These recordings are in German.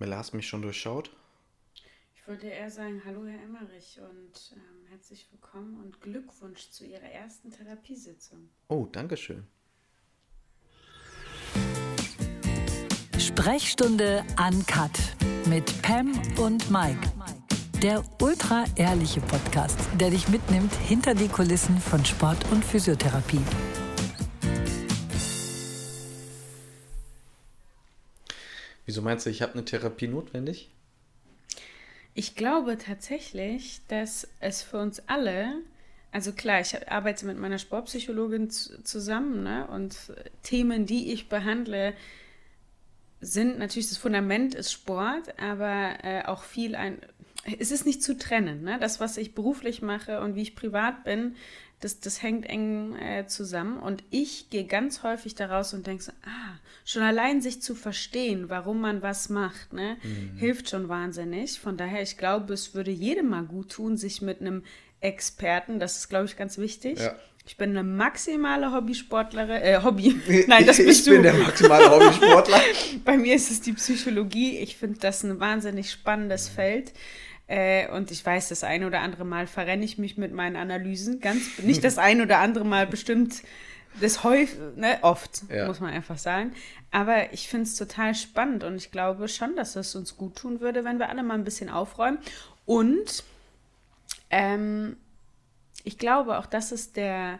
Mella, hast mich schon durchschaut? Ich wollte eher sagen, hallo Herr Emmerich und herzlich willkommen und Glückwunsch zu Ihrer ersten Therapiesitzung. Oh, dankeschön. Sprechstunde Uncut mit Pam und Mike. Der ultra-ehrliche Podcast, der dich mitnimmt hinter die Kulissen von Sport und Physiotherapie. Wieso meinst du, ich habe eine Therapie notwendig? Ich glaube tatsächlich, dass es für uns alle, also klar, ich arbeite mit meiner Sportpsychologin zusammen, ne, und Themen, die ich behandle, sind natürlich, das Fundament ist Sport, aber auch viel es ist nicht zu trennen, ne? Das, was ich beruflich mache und wie ich privat bin, das hängt eng zusammen, und ich gehe ganz häufig daraus und denke so, schon allein sich zu verstehen, warum man was macht, ne, hilft schon wahnsinnig. Von daher, ich glaube, es würde jedem mal gut tun, sich mit einem Experten, das ist, glaube ich, ganz wichtig. Ja. Ich bin eine maximale Hobbysportlerin, nein, das bist du. Ich bin der maximale Hobbysportler. Bei mir ist es die Psychologie, ich finde das ein wahnsinnig spannendes Feld. Und ich weiß, das ein oder andere Mal verrenne ich mich mit meinen Analysen. Nicht das ein oder andere Mal, bestimmt das häufig, ne, oft, ja, muss man einfach sagen. Aber ich finde es total spannend und ich glaube schon, dass es uns gut tun würde, wenn wir alle mal ein bisschen aufräumen. Und ich glaube, auch das ist der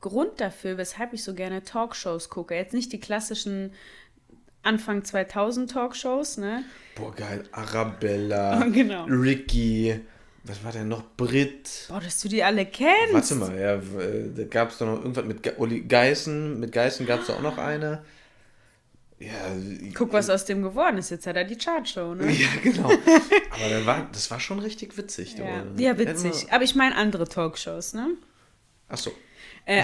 Grund dafür, weshalb ich so gerne Talkshows gucke. Jetzt nicht die klassischen Anfang 2000 Talkshows, ne? Boah, geil. Arabella, genau. Ricky, was war denn noch? Brit. Boah, dass du die alle kennst. Warte mal, ja, da gab es doch noch irgendwas mit Geißen. Mit Geißen gab es doch auch noch eine. Ja, guck, was aus dem geworden ist. Jetzt hat er die Chartshow, ne? Ja, genau. Aber das war schon richtig witzig. Ja, ja, witzig. Aber ich meine andere Talkshows, ne? Ach so.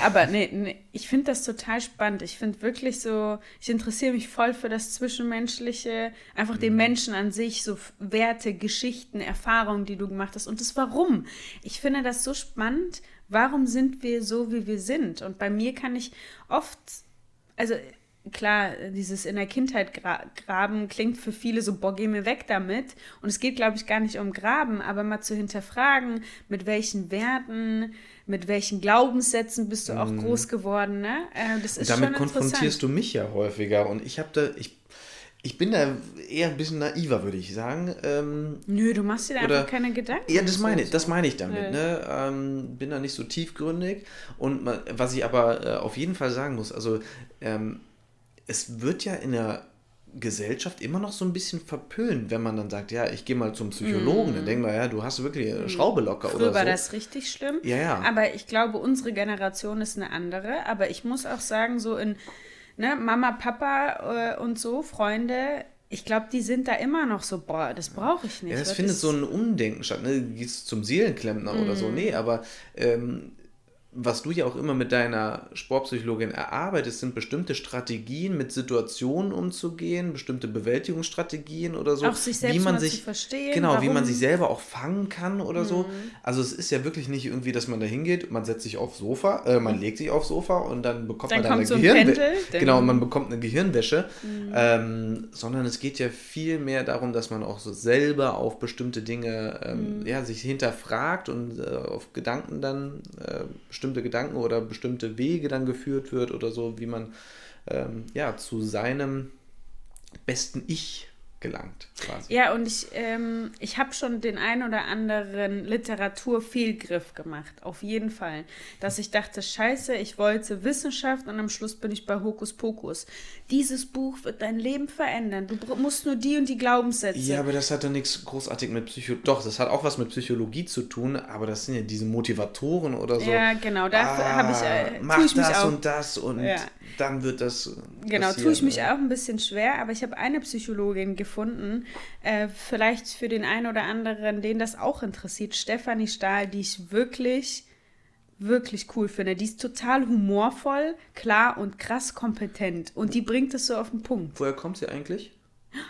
Aber nee, ich finde das total spannend. Ich finde wirklich so, ich interessiere mich voll für das Zwischenmenschliche, einfach den Menschen an sich, so Werte, Geschichten, Erfahrungen, die du gemacht hast und das Warum. Ich finde das so spannend. Warum sind wir so, wie wir sind? Und bei mir kann ich oft, also klar, dieses in der Kindheit graben klingt für viele so, boah, geh mir weg damit. Und es geht, glaube ich, gar nicht um Graben, aber mal zu hinterfragen, mit welchen Werten, mit welchen Glaubenssätzen bist du auch groß geworden, ne? Das ist schon interessant. Damit konfrontierst du mich ja häufiger und ich bin da eher ein bisschen naiver, würde ich sagen. Nö, du machst dir da einfach keine Gedanken. Ja, das meine ich damit. Ne? Bin da nicht so tiefgründig. Und was ich aber auf jeden Fall sagen muss, also es wird ja in der Gesellschaft immer noch so ein bisschen verpönt, wenn man dann sagt, ja, ich gehe mal zum Psychologen, dann denkt man, ja, du hast wirklich eine Schraube locker oder so. Früher war das richtig schlimm, ja. Aber ich glaube, unsere Generation ist eine andere, aber ich muss auch sagen, so in, ne, Mama, Papa und so, Freunde, ich glaube, die sind da immer noch so, boah, das brauche ich nicht. Ja, das findet so ein Umdenken statt, ne? Du gehst zum Seelenklempner oder so, nee, aber was du ja auch immer mit deiner Sportpsychologin erarbeitest, sind bestimmte Strategien, mit Situationen umzugehen, bestimmte Bewältigungsstrategien oder so. Auch sich selbst zu verstehen. Genau, warum? Wie man sich selber auch fangen kann oder so. Also es ist ja wirklich nicht irgendwie, dass man da hingeht, man setzt sich aufs Sofa, man legt sich aufs Sofa und dann bekommt man dann eine Gehirnwäsche. Genau, man bekommt eine Gehirnwäsche. Sondern es geht ja viel mehr darum, dass man auch so selber auf bestimmte Dinge sich hinterfragt und auf Gedanken dann bestimmte Gedanken oder bestimmte Wege dann geführt wird oder so, wie man zu seinem besten Ich gelangt quasi. Ja, und ich habe schon den ein oder anderen Literaturfehlgriff gemacht, auf jeden Fall. Dass ich dachte, scheiße, ich wollte Wissenschaft und am Schluss bin ich bei Hokuspokus. Dieses Buch wird dein Leben verändern. Du musst nur die und die Glaubenssätze. Ja, aber das hat ja nichts großartig mit Psychologie. Doch, das hat auch was mit Psychologie zu tun, aber das sind ja diese Motivatoren oder so. Ja, genau, da habe ich... mach ich das und das und ja, dann wird das... Genau, tue ich mich auch ein bisschen schwer, aber ich habe eine Psychologin gefunden, vielleicht für den einen oder anderen, den das auch interessiert, Stefanie Stahl, die ich wirklich, wirklich cool finde. Die ist total humorvoll, klar und krass kompetent und die bringt es so auf den Punkt. Woher kommt sie eigentlich?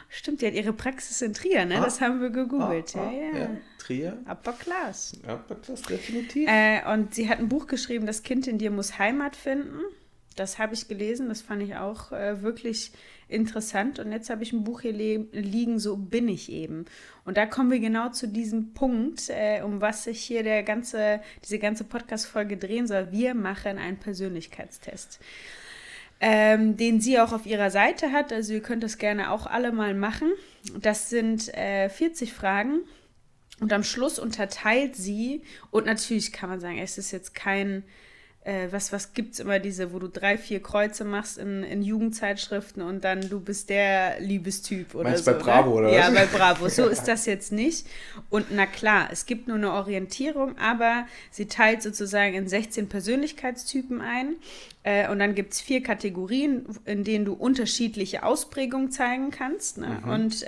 Stimmt, die hat ihre Praxis in Trier, ne? Das haben wir gegoogelt. Ja. Trier? Upper Class, definitiv. Und sie hat ein Buch geschrieben, Das Kind in dir muss Heimat finden. Das habe ich gelesen, das fand ich auch wirklich interessant. Und jetzt habe ich ein Buch hier liegen, So bin ich eben. Und da kommen wir genau zu diesem Punkt, um was sich hier diese ganze Podcast-Folge drehen soll. Wir machen einen Persönlichkeitstest, den sie auch auf ihrer Seite hat. Also ihr könnt das gerne auch alle mal machen. Das sind 40 Fragen. Und am Schluss unterteilt sie, und natürlich kann man sagen, es ist jetzt kein... Was gibt's immer diese, wo du 3, 4 Kreuze machst in Jugendzeitschriften und dann du bist der Liebestyp oder meinst so. Bei Bravo, oder? Ja, bei Bravo. So ist das jetzt nicht. Und na klar, es gibt nur eine Orientierung, aber sie teilt sozusagen in 16 Persönlichkeitstypen ein. Und dann gibt's 4 Kategorien, in denen du unterschiedliche Ausprägungen zeigen kannst. Ne? Mhm. Und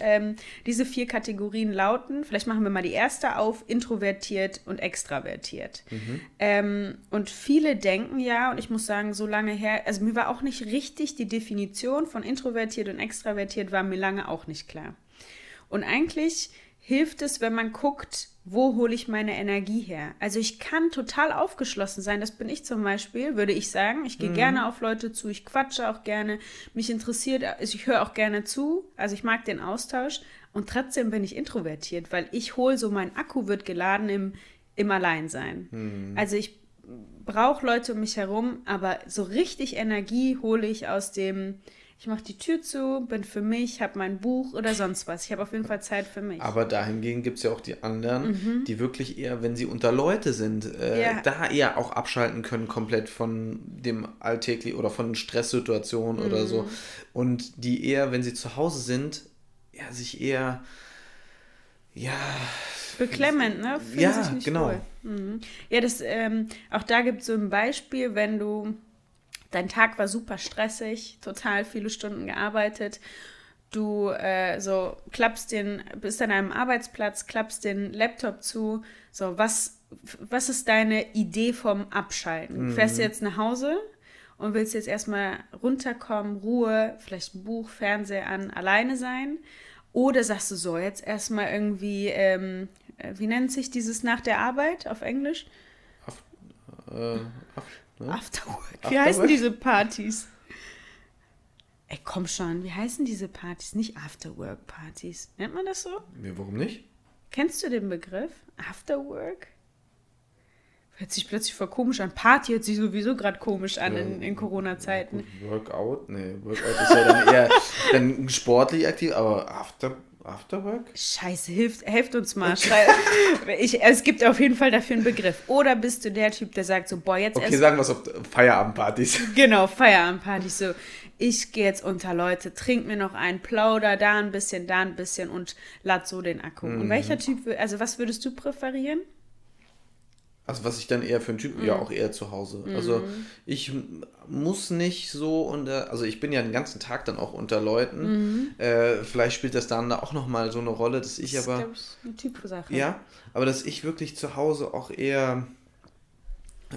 diese 4 Kategorien lauten, vielleicht machen wir mal die erste auf, introvertiert und extravertiert. Mhm. Und viele denken ja, und ich muss sagen, so lange her, also mir war auch nicht richtig die Definition von introvertiert und extravertiert, war mir lange auch nicht klar. Und eigentlich hilft es, wenn man guckt, wo hole ich meine Energie her? Also ich kann total aufgeschlossen sein, das bin ich zum Beispiel, würde ich sagen. Ich gehe gerne auf Leute zu, ich quatsche auch gerne, mich interessiert, ich höre auch gerne zu, also ich mag den Austausch und trotzdem bin ich introvertiert, weil ich hole so, mein Akku wird geladen im Alleinsein. Mhm. Also ich brauche Leute um mich herum, aber so richtig Energie hole ich aus dem... Ich mache die Tür zu, bin für mich, habe mein Buch oder sonst was. Ich habe auf jeden Fall Zeit für mich. Aber dahingegen gibt es ja auch die anderen, die wirklich eher, wenn sie unter Leute sind, da eher auch abschalten können komplett von dem alltäglichen oder von Stresssituationen oder so. Und die eher, wenn sie zu Hause sind, ja, sich eher... Ja. Beklemmend, ne? Finden ja, sich nicht genau. Cool. Mhm. Ja, das, auch da gibt es so ein Beispiel, wenn du... Dein Tag war super stressig, total viele Stunden gearbeitet. Du bist an einem Arbeitsplatz, klappst den Laptop zu. So, was ist deine Idee vom Abschalten? Fährst du jetzt nach Hause und willst jetzt erstmal runterkommen, Ruhe, vielleicht ein Buch, Fernseher an, alleine sein? Oder sagst du so, jetzt erstmal irgendwie, wie nennt sich dieses nach der Arbeit auf Englisch? Ne? Afterwork. Wie heißen diese Partys? Ey, komm schon, wie heißen diese Partys? Nicht Afterwork-Partys. Nennt man das so? Nee, warum nicht? Kennst du den Begriff? Afterwork? Hört sich plötzlich voll komisch an. Party hört sich sowieso gerade komisch an in Corona-Zeiten. Workout? Nee, Workout ist ja dann eher dann sportlich aktiv, aber Afterwork? Scheiße, helft uns mal. Es gibt auf jeden Fall dafür einen Begriff. Oder bist du der Typ, der sagt so, boah, jetzt erst... Okay, sagen wir es auf Feierabendpartys. Genau, Feierabendpartys. So, ich gehe jetzt unter Leute, trink mir noch einen, plauder da ein bisschen und lad so den Akku. Und welcher Typ, also was würdest du präferieren? Also was ich dann eher für einen Typ, ja auch eher zu Hause. Also ich muss nicht so also ich bin ja den ganzen Tag dann auch unter Leuten. Vielleicht spielt das dann auch nochmal so eine Rolle, dass ich aber... Das ist, glaube ich, eine Typsache. Ja, aber dass ich wirklich zu Hause auch eher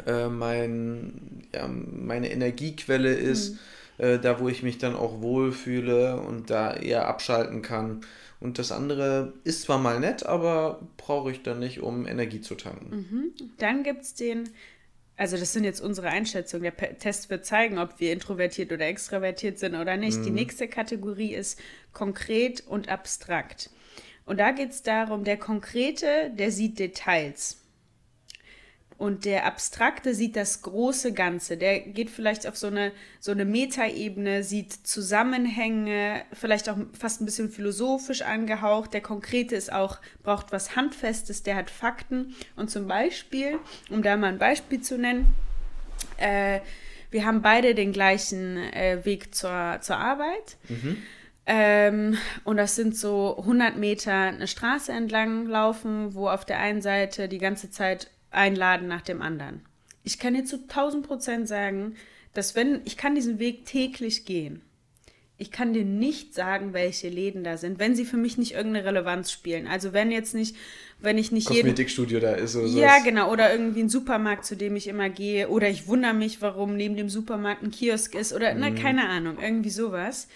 meine Energiequelle ist, da wo ich mich dann auch wohlfühle und da eher abschalten kann. Und das andere ist zwar mal nett, aber brauche ich dann nicht, um Energie zu tanken. Dann gibt es also das sind jetzt unsere Einschätzungen, der Test wird zeigen, ob wir introvertiert oder extravertiert sind oder nicht. Die nächste Kategorie ist konkret und abstrakt. Und da geht es darum, der Konkrete, der sieht Details. Und der Abstrakte sieht das große Ganze. Der geht vielleicht auf so eine Metaebene, sieht Zusammenhänge, vielleicht auch fast ein bisschen philosophisch angehaucht. Der Konkrete ist auch, braucht was Handfestes, der hat Fakten. Und zum Beispiel, um da mal ein Beispiel zu nennen, wir haben beide den gleichen Weg zur Arbeit. Und das sind so 100 Meter eine Straße entlang laufen, wo auf der einen Seite die ganze Zeit ein Laden nach dem anderen. Ich kann dir zu 1000% sagen, dass ich kann diesen Weg täglich gehen. Ich kann dir nicht sagen, welche Läden da sind, wenn sie für mich nicht irgendeine Relevanz spielen. Also wenn ich nicht jeden... Kosmetikstudio da ist oder so. Ja, genau. Oder irgendwie ein Supermarkt, zu dem ich immer gehe. Oder ich wundere mich, warum neben dem Supermarkt ein Kiosk ist. Oder, keine Ahnung, irgendwie sowas.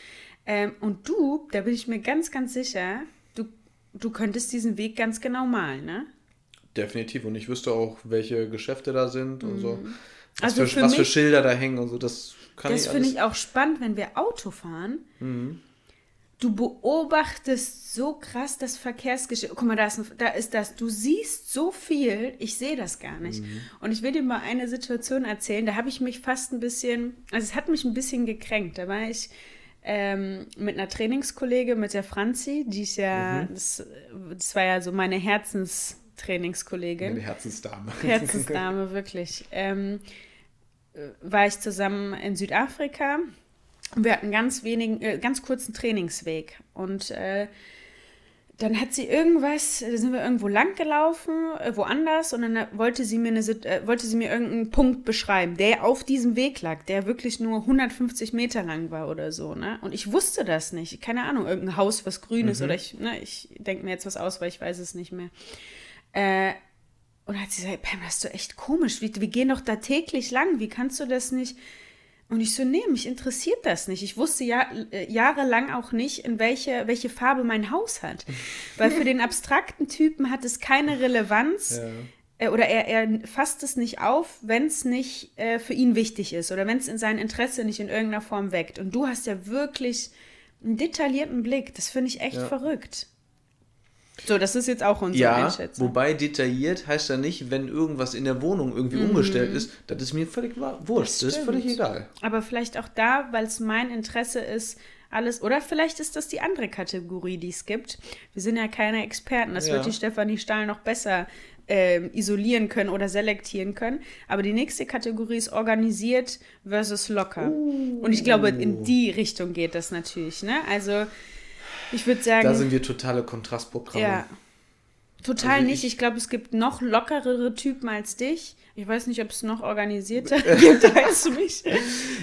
Und du, da bin ich mir ganz, ganz sicher, du könntest diesen Weg ganz genau malen, ne? Definitiv. Und ich wüsste auch, welche Geschäfte da sind und so. Was für Schilder da hängen und so. Das Das finde ich auch spannend, wenn wir Auto fahren. Mhm. Du beobachtest so krass das Verkehrsgeschehen. Guck mal, da ist das. Du siehst so viel, ich sehe das gar nicht. Mhm. Und ich will dir mal eine Situation erzählen, da habe ich mich fast ein bisschen, also es hat mich ein bisschen gekränkt. Da war ich mit einer Trainingskollege, mit der Franzi, die ist ja, das war ja so meine Herzenstrainingskollegin. Meine Herzensdame. Herzensdame, wirklich. War ich zusammen in Südafrika. Wir hatten ganz kurzen Trainingsweg und dann hat sie sind wir irgendwo lang gelaufen, woanders, und dann wollte sie mir irgendeinen Punkt beschreiben, der auf diesem Weg lag, der wirklich nur 150 Meter lang war oder so, ne? Und ich wusste das nicht, keine Ahnung, irgendein Haus, was grün ist, oder ich denke mir jetzt was aus, weil ich weiß es nicht mehr. Und dann hat sie gesagt, Pam, das ist doch echt komisch, wir gehen doch da täglich lang, wie kannst du das nicht... Und ich so, nee, mich interessiert das nicht. Ich wusste ja jahrelang auch nicht, in welche Farbe mein Haus hat. Weil für den abstrakten Typen hat es keine Relevanz, oder er fasst es nicht auf, wenn es nicht für ihn wichtig ist oder wenn es in sein Interesse nicht in irgendeiner Form weckt. Und du hast ja wirklich einen detaillierten Blick. Das finde ich echt verrückt. So, das ist jetzt auch unsere Einschätzung. Wobei detailliert heißt ja nicht, wenn irgendwas in der Wohnung irgendwie umgestellt ist, das ist mir völlig wurscht, das ist völlig egal. Aber vielleicht auch da, weil es mein Interesse ist, alles, oder vielleicht ist das die andere Kategorie, die es gibt. Wir sind ja keine Experten, das wird die Stefanie Stahl noch besser isolieren können oder selektieren können. Aber die nächste Kategorie ist organisiert versus locker. Und ich glaube, in die Richtung geht das natürlich, ne? Also... Ich würde sagen... Da sind wir totale Kontrastprogramme. Ja, total also nicht. Ich glaube, es gibt noch lockerere Typen als dich. Ich weiß nicht, ob es noch organisierter gibt als mich.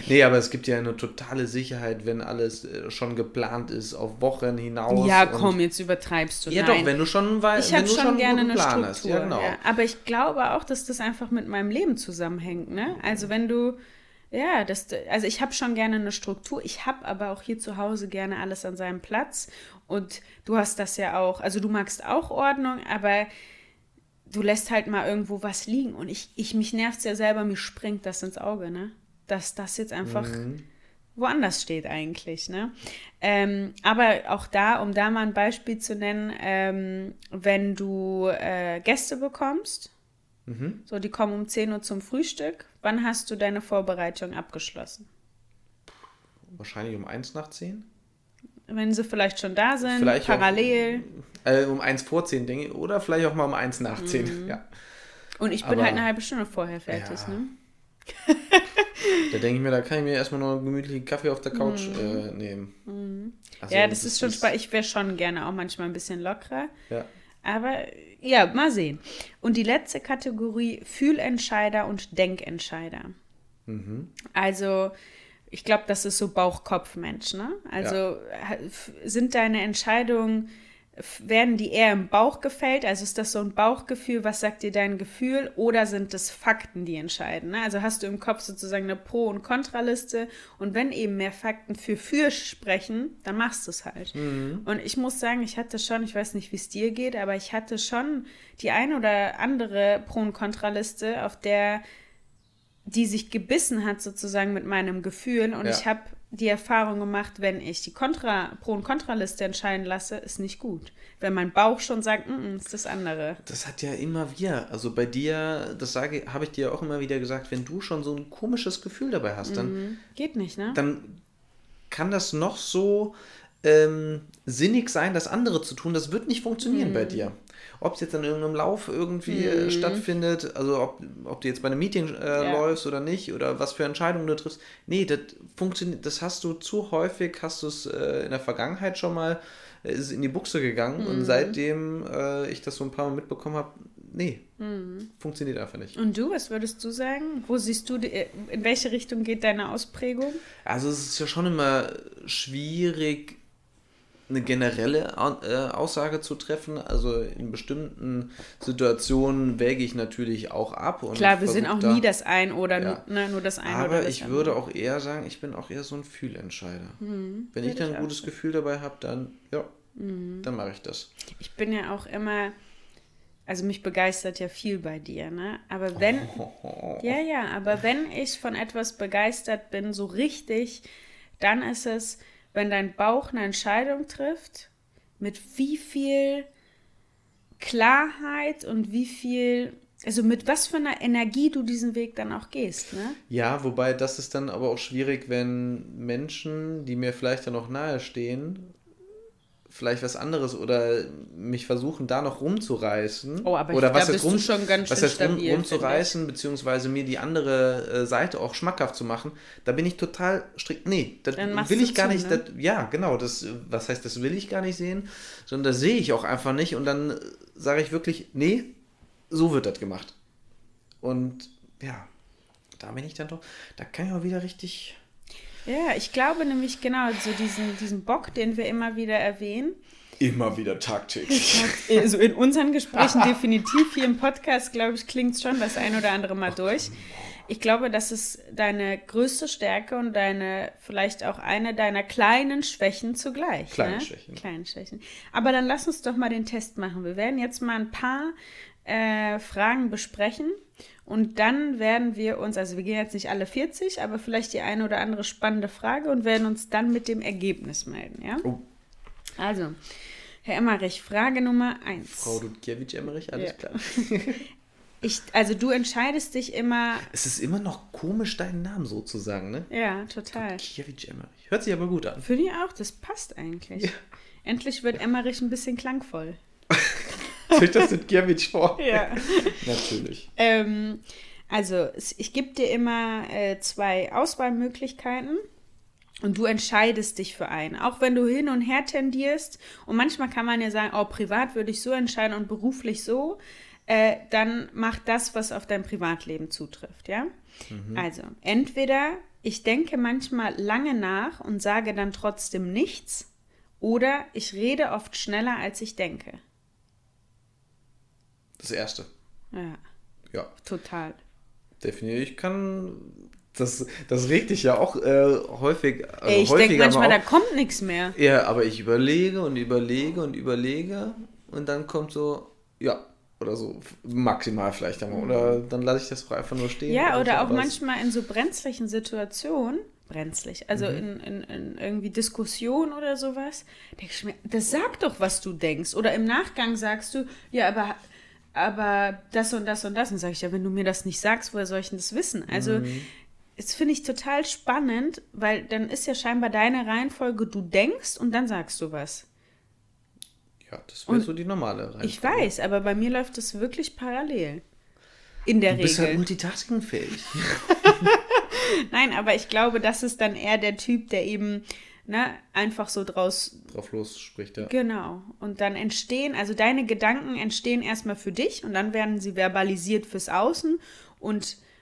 Nee, aber es gibt ja eine totale Sicherheit, wenn alles schon geplant ist, auf Wochen hinaus. Ja, komm, jetzt übertreibst du. Ja, nein. Doch, wenn du schon weißt, ich habe schon gerne einen Plan eine Struktur. Ja, genau. Ja, aber ich glaube auch, dass das einfach mit meinem Leben zusammenhängt. Ne? Also wenn du... Ja, also ich habe schon gerne eine Struktur, ich habe aber auch hier zu Hause gerne alles an seinem Platz, und du hast das ja auch, also du magst auch Ordnung, aber du lässt halt mal irgendwo was liegen, und ich mich nervt's ja selber, mir springt das ins Auge, ne, dass das jetzt einfach woanders steht eigentlich, ne, aber auch da, um da mal ein Beispiel zu nennen, wenn du Gäste bekommst, so, die kommen um 10 Uhr zum Frühstück. Wann hast du deine Vorbereitung abgeschlossen? Wahrscheinlich um 1 nach 10. Wenn sie vielleicht schon da sind, vielleicht parallel. Um 1 vor 10, denke ich. Oder vielleicht auch mal um 1 nach 10. Ja. Und ich bin halt eine halbe Stunde vorher fertig, ne? Da denke ich mir, da kann ich mir erstmal noch einen gemütlichen Kaffee auf der Couch nehmen. Also, ja, das ist schon spannend. Ich wäre schon gerne auch manchmal ein bisschen lockerer. Ja. Aber ja, mal sehen. Und die letzte Kategorie, Fühlentscheider und Denkentscheider. Also, ich glaube, das ist so Bauch-Kopf-Mensch, ne? Also, sind deine Entscheidungen, werden die eher im Bauch gefällt? Also, ist das so ein Bauchgefühl? Was sagt dir dein Gefühl? Oder sind das Fakten, die entscheiden? Ne? Also, hast du im Kopf sozusagen eine Pro- und Kontraliste? Und wenn eben mehr Fakten für sprechen, dann machst du es halt. Und ich muss sagen, ich weiß nicht, wie es dir geht, aber ich hatte schon die ein oder andere Pro- und Kontraliste, auf der die sich gebissen hat sozusagen mit meinem Gefühl. Und ich habe die Erfahrung gemacht, wenn ich die Pro- und Kontraliste entscheiden lasse, ist nicht gut. Wenn mein Bauch schon sagt, ist das andere. Das hat ja immer wieder, also bei dir, habe ich dir auch immer wieder gesagt, wenn du schon so ein komisches Gefühl dabei hast, dann... Geht nicht, ne? Dann kann das noch so sinnig sein, das andere zu tun, das wird nicht funktionieren bei dir. Ob es jetzt an irgendeinem Lauf irgendwie stattfindet, also ob du jetzt bei einem Meeting läufst oder nicht, oder was für Entscheidungen du triffst. Nee, das funktioniert, das hast du zu häufig, hast du es in der Vergangenheit schon mal, ist in die Buchse gegangen, und seitdem ich das so ein paar Mal mitbekommen habe, nee, funktioniert einfach nicht. Und du, was würdest du sagen? Wo siehst du, in welche Richtung geht deine Ausprägung? Also es ist ja schon immer schwierig, eine generelle Aussage zu treffen. Also in bestimmten Situationen wäge ich natürlich auch ab. Und klar, wir sind auch nie das ein oder nur das eine. Aber oder das ich andere. Würde auch eher sagen, ich bin auch eher so ein Fühlentscheider. Wenn ich dann ein gutes Gefühl dabei habe, dann mache ich das. Ich bin ja auch immer Also mich begeistert ja viel bei dir, ne? Aber wenn, aber wenn ich von etwas begeistert bin, so richtig, dann ist es, wenn dein Bauch eine Entscheidung trifft, mit wie viel Klarheit und wie viel, also mit was für einer Energie du diesen Weg dann auch gehst, ne? Ja, wobei das ist dann aber auch schwierig, wenn Menschen, die mir vielleicht dann auch nahe stehen, vielleicht was anderes oder mich versuchen, da noch rumzureißen. Oh, aber oder was da bist du schon ganz schön stabil, rumzureißen, beziehungsweise mir die andere Seite auch schmackhaft zu machen, da bin ich total strikt. Nee, das will ich gar nicht. Ne? Das, ja, genau. Das, was heißt, das will ich gar nicht sehen, sondern das sehe ich auch einfach nicht. Und dann sage ich wirklich, nee, so wird das gemacht. Und ja, da bin ich dann doch, da kann ich auch wieder richtig... Ja, ich glaube nämlich genau, so diesen Bock, den wir immer wieder erwähnen. Immer wieder tagtäglich. Also in unseren Gesprächen definitiv, hier im Podcast, glaube ich, klingt es schon das ein oder andere Mal durch. Ich glaube, das ist deine größte Stärke und deine, vielleicht auch eine deiner kleinen Schwächen zugleich. Kleine Schwächen. Aber dann lass uns doch mal den Test machen. Wir werden jetzt mal ein paar Fragen besprechen. Und dann werden wir uns, also wir gehen jetzt nicht alle 40, aber vielleicht die eine oder andere spannende Frage und werden uns dann mit dem Ergebnis melden, ja? Oh. Also, Herr Emmerich, Frage Nummer 1. Frau Dukiewicz-Emmerich, alles klar. Also du entscheidest dich immer... Es ist immer noch komisch, deinen Namen so zu sagen, ne? Ja, total. Dukiewicz-Emmerich. Hört sich aber gut an. Finde ich auch, das passt eigentlich. Ja. Endlich wird Emmerich ein bisschen klangvoll. Kriegt das mit Gierwitsch vor? Ja. Natürlich. Also, ich gebe dir immer 2 Auswahlmöglichkeiten und du entscheidest dich für einen. Auch wenn du hin und her tendierst und manchmal kann man ja sagen, oh, privat würde ich so entscheiden und beruflich so, dann mach das, was auf dein Privatleben zutrifft, ja? Mhm. Also, entweder ich denke manchmal lange nach und sage dann trotzdem nichts oder ich rede oft schneller, als ich denke. Das Erste. Ja. Total. Definitiv. Ich kann... Das regt dich ja auch häufig... Also ich denke manchmal, da kommt nichts mehr. Ja, aber ich überlege und dann kommt so, ja, oder so maximal vielleicht einmal. Oder dann lasse ich das einfach nur stehen. Ja, oder auch manchmal in so brenzlichen Situationen, in irgendwie Diskussion oder sowas, denke ich mir, das sagt doch, was du denkst. Oder im Nachgang sagst du, ja, aber das und das und das. Und sage ich ja, wenn du mir das nicht sagst, woher soll ich denn das wissen? Also, das finde ich total spannend, weil dann ist ja scheinbar deine Reihenfolge, du denkst und dann sagst du was. Ja, das wäre so die normale Reihenfolge. Ich weiß, aber bei mir läuft das wirklich parallel. In der Regel. Du bist halt multitaskingfähig. Nein, aber ich glaube, das ist dann eher der Typ, der eben... Ne, einfach so drauf los spricht, ja. Genau. Und dann deine Gedanken entstehen erstmal für dich und dann werden sie verbalisiert fürs Außen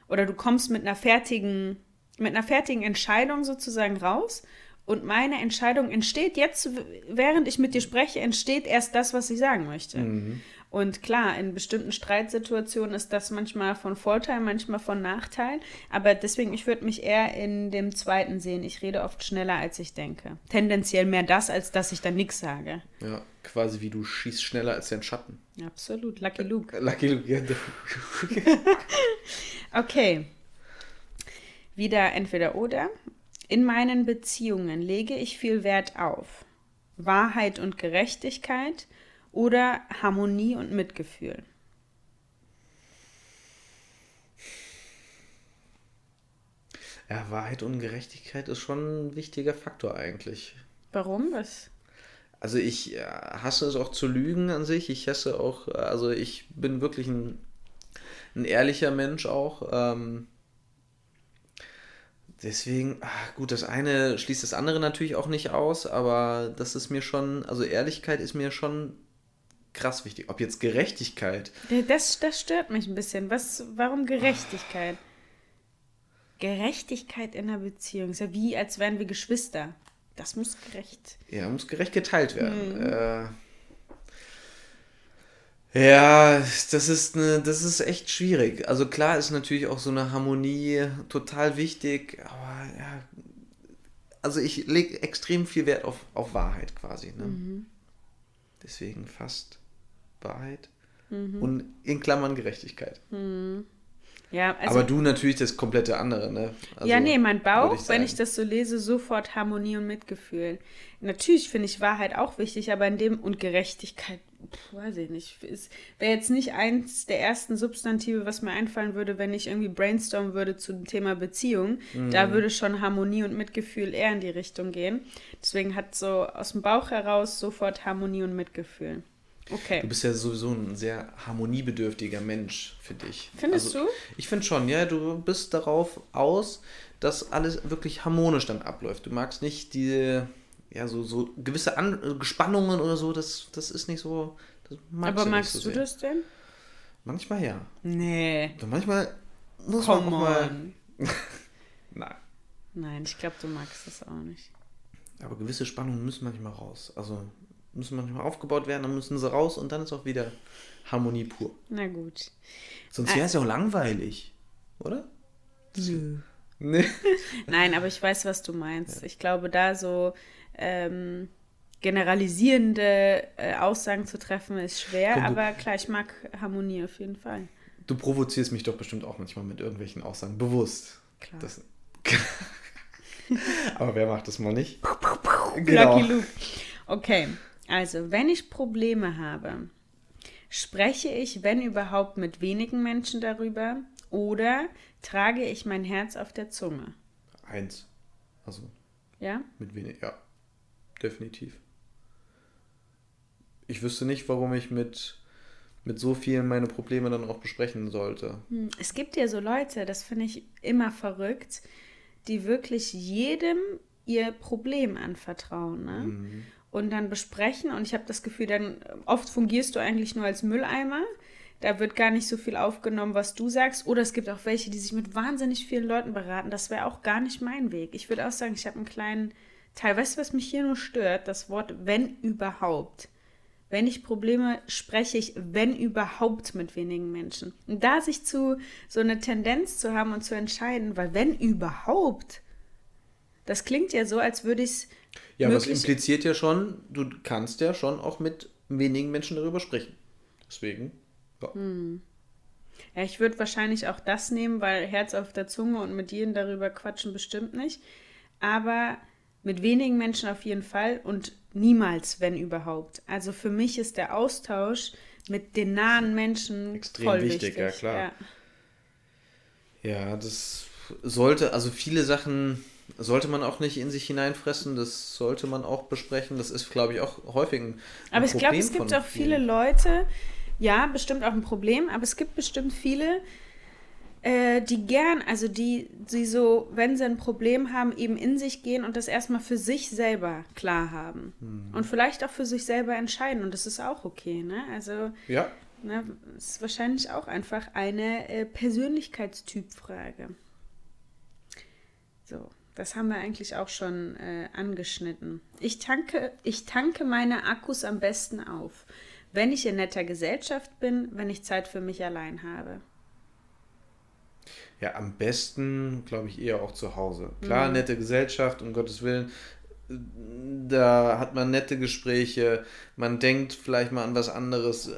oder du kommst mit einer fertigen Entscheidung sozusagen raus und meine Entscheidung entsteht jetzt, während ich mit dir spreche, entsteht erst das, was ich sagen möchte. Mhm. Und klar, in bestimmten Streitsituationen ist das manchmal von Vorteil, manchmal von Nachteil. Aber deswegen, ich würde mich eher in dem zweiten sehen. Ich rede oft schneller, als ich denke. Tendenziell mehr das, als dass ich dann nichts sage. Ja, quasi wie du schießt schneller als dein Schatten. Absolut, Lucky Luke. Lucky Luke, ja. Okay. Wieder entweder oder. In meinen Beziehungen lege ich viel Wert auf Wahrheit und Gerechtigkeit. Oder Harmonie und Mitgefühl. Ja, Wahrheit und Gerechtigkeit ist schon ein wichtiger Faktor eigentlich. Warum? Was? Also ich hasse es auch zu lügen an sich. Ich hasse auch, also ich bin wirklich ein ehrlicher Mensch auch. Deswegen, gut, das eine schließt das andere natürlich auch nicht aus, aber das ist mir schon, also Ehrlichkeit ist mir schon krass wichtig. Ob jetzt Gerechtigkeit. Das stört mich ein bisschen. Warum Gerechtigkeit? Gerechtigkeit in einer Beziehung. Ist ja wie, als wären wir Geschwister. Das muss gerecht. Ja, muss gerecht geteilt werden. Ja, das ist echt schwierig. Also klar ist natürlich auch so eine Harmonie total wichtig, aber ja, also ich lege extrem viel Wert auf Wahrheit quasi, ne? Mhm. Deswegen fast Wahrheit. und in Klammern Gerechtigkeit. Ja, also, aber du natürlich das komplette andere, ne? Also, ja, nee, mein Bauch, wenn ich das so lese, sofort Harmonie und Mitgefühl. Natürlich finde ich Wahrheit auch wichtig, aber in dem und Gerechtigkeit, weiß ich nicht, wäre jetzt nicht eins der ersten Substantive, was mir einfallen würde, wenn ich irgendwie brainstormen würde zum Thema Beziehung. Da würde schon Harmonie und Mitgefühl eher in die Richtung gehen. Deswegen hat so aus dem Bauch heraus sofort Harmonie und Mitgefühl. Okay. Du bist ja sowieso ein sehr harmoniebedürftiger Mensch für dich. Findest du? Ich finde schon, ja, du bist darauf aus, dass alles wirklich harmonisch dann abläuft. Du magst nicht diese, ja, so gewisse Spannungen oder so, das ist nicht so, das magst aber du magst nicht so du sehr. Das denn? Manchmal ja. Nee. Und manchmal muss man auch mal... Nein. Nein, ich glaube, du magst das auch nicht. Aber gewisse Spannungen müssen manchmal raus, also... müssen manchmal aufgebaut werden, dann müssen sie raus und dann ist auch wieder Harmonie pur. Na gut. Sonst wäre es ja auch langweilig, oder? Nö. Nee. Nein, aber ich weiß, was du meinst. Ja. Ich glaube, da so generalisierende Aussagen zu treffen, ist schwer. Komm, aber klar, ich mag Harmonie auf jeden Fall. Du provozierst mich doch bestimmt auch manchmal mit irgendwelchen Aussagen, bewusst. Klar. Das, aber wer macht das mal nicht? Genau. Lucky Luke. Okay. Also, wenn ich Probleme habe, spreche ich, wenn überhaupt, mit wenigen Menschen darüber oder trage ich mein Herz auf der Zunge? 1. Also. Ja? Mit wenig, ja. Definitiv. Ich wüsste nicht, warum ich mit so vielen meine Probleme dann auch besprechen sollte. Es gibt ja so Leute, das finde ich immer verrückt, die wirklich jedem ihr Problem anvertrauen, ne? Mhm. Und dann besprechen und ich habe das Gefühl, dann oft fungierst du eigentlich nur als Mülleimer, da wird gar nicht so viel aufgenommen, was du sagst, oder es gibt auch welche, die sich mit wahnsinnig vielen Leuten beraten, das wäre auch gar nicht mein Weg. Ich würde auch sagen, ich habe einen kleinen Teil, weißt du, was mich hier nur stört, das Wort wenn überhaupt. Wenn ich Probleme spreche, ich wenn überhaupt mit wenigen Menschen. Und da sich zu so eine Tendenz zu haben und zu entscheiden, weil wenn überhaupt, das klingt ja so, als würde ich es ja, aber es impliziert ja schon, du kannst ja schon auch mit wenigen Menschen darüber sprechen. Deswegen, ja. Hm. Ja, ich würde wahrscheinlich auch das nehmen, weil Herz auf der Zunge und mit jedem darüber quatschen bestimmt nicht. Aber mit wenigen Menschen auf jeden Fall und niemals, wenn überhaupt. Also für mich ist der Austausch mit den nahen Menschen extrem voll wichtig. Ja, klar. Ja. Ja, das sollte, also viele Sachen... sollte man auch nicht in sich hineinfressen, das sollte man auch besprechen. Das ist, glaube ich, auch häufig ein Problem. Aber ich glaube, es gibt auch viele Leute, ja, bestimmt auch ein Problem, aber es gibt bestimmt viele, die gern, also die so, wenn sie ein Problem haben, eben in sich gehen und das erstmal für sich selber klar haben. Mhm. Und vielleicht auch für sich selber entscheiden. Und das ist auch okay, ne? Also, ja. Ne, ist wahrscheinlich auch einfach eine Persönlichkeitstypfrage. So. Das haben wir eigentlich auch schon angeschnitten. Ich tanke meine Akkus am besten auf, wenn ich in netter Gesellschaft bin, wenn ich Zeit für mich allein habe. Ja, am besten, glaube ich, eher auch zu Hause. Klar, nette Gesellschaft, um Gottes Willen, da hat man nette Gespräche, man denkt vielleicht mal an was anderes,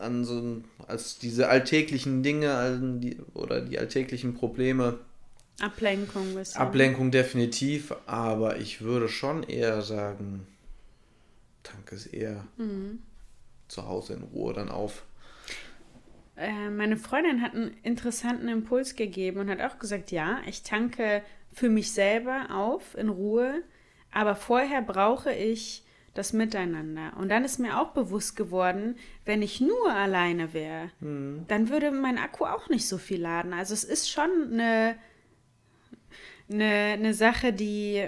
an so, als diese alltäglichen Dinge oder die alltäglichen Probleme. Ablenkung. Bisschen. Ablenkung definitiv, aber ich würde schon eher sagen, tanke es eher zu Hause in Ruhe dann auf. Meine Freundin hat einen interessanten Impuls gegeben und hat auch gesagt, ja, ich tanke für mich selber auf, in Ruhe, aber vorher brauche ich das Miteinander. Und dann ist mir auch bewusst geworden, wenn ich nur alleine wäre, dann würde mein Akku auch nicht so viel laden. Also es ist schon eine Sache, die,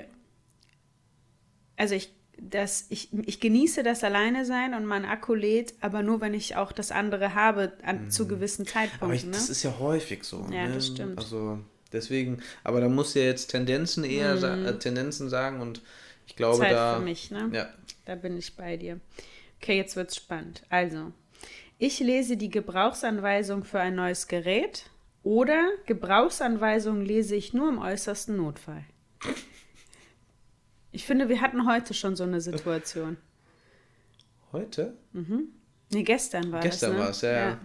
also ich genieße das alleine sein und mein Akku lädt, aber nur, wenn ich auch das andere habe zu gewissen Zeitpunkten. Aber das ist ja häufig so. Ja, ne? Das stimmt. Also deswegen, aber da muss ja jetzt Tendenzen eher Tendenzen sagen und ich glaube Zeit da... Zeit für mich, ne? Ja. Da bin ich bei dir. Okay, jetzt wird's spannend. Also, ich lese die Gebrauchsanweisung für ein neues Gerät... Oder Gebrauchsanweisungen lese ich nur im äußersten Notfall. Ich finde, wir hatten heute schon so eine Situation. Heute? Nee, gestern war das, ne? Gestern war es, ja.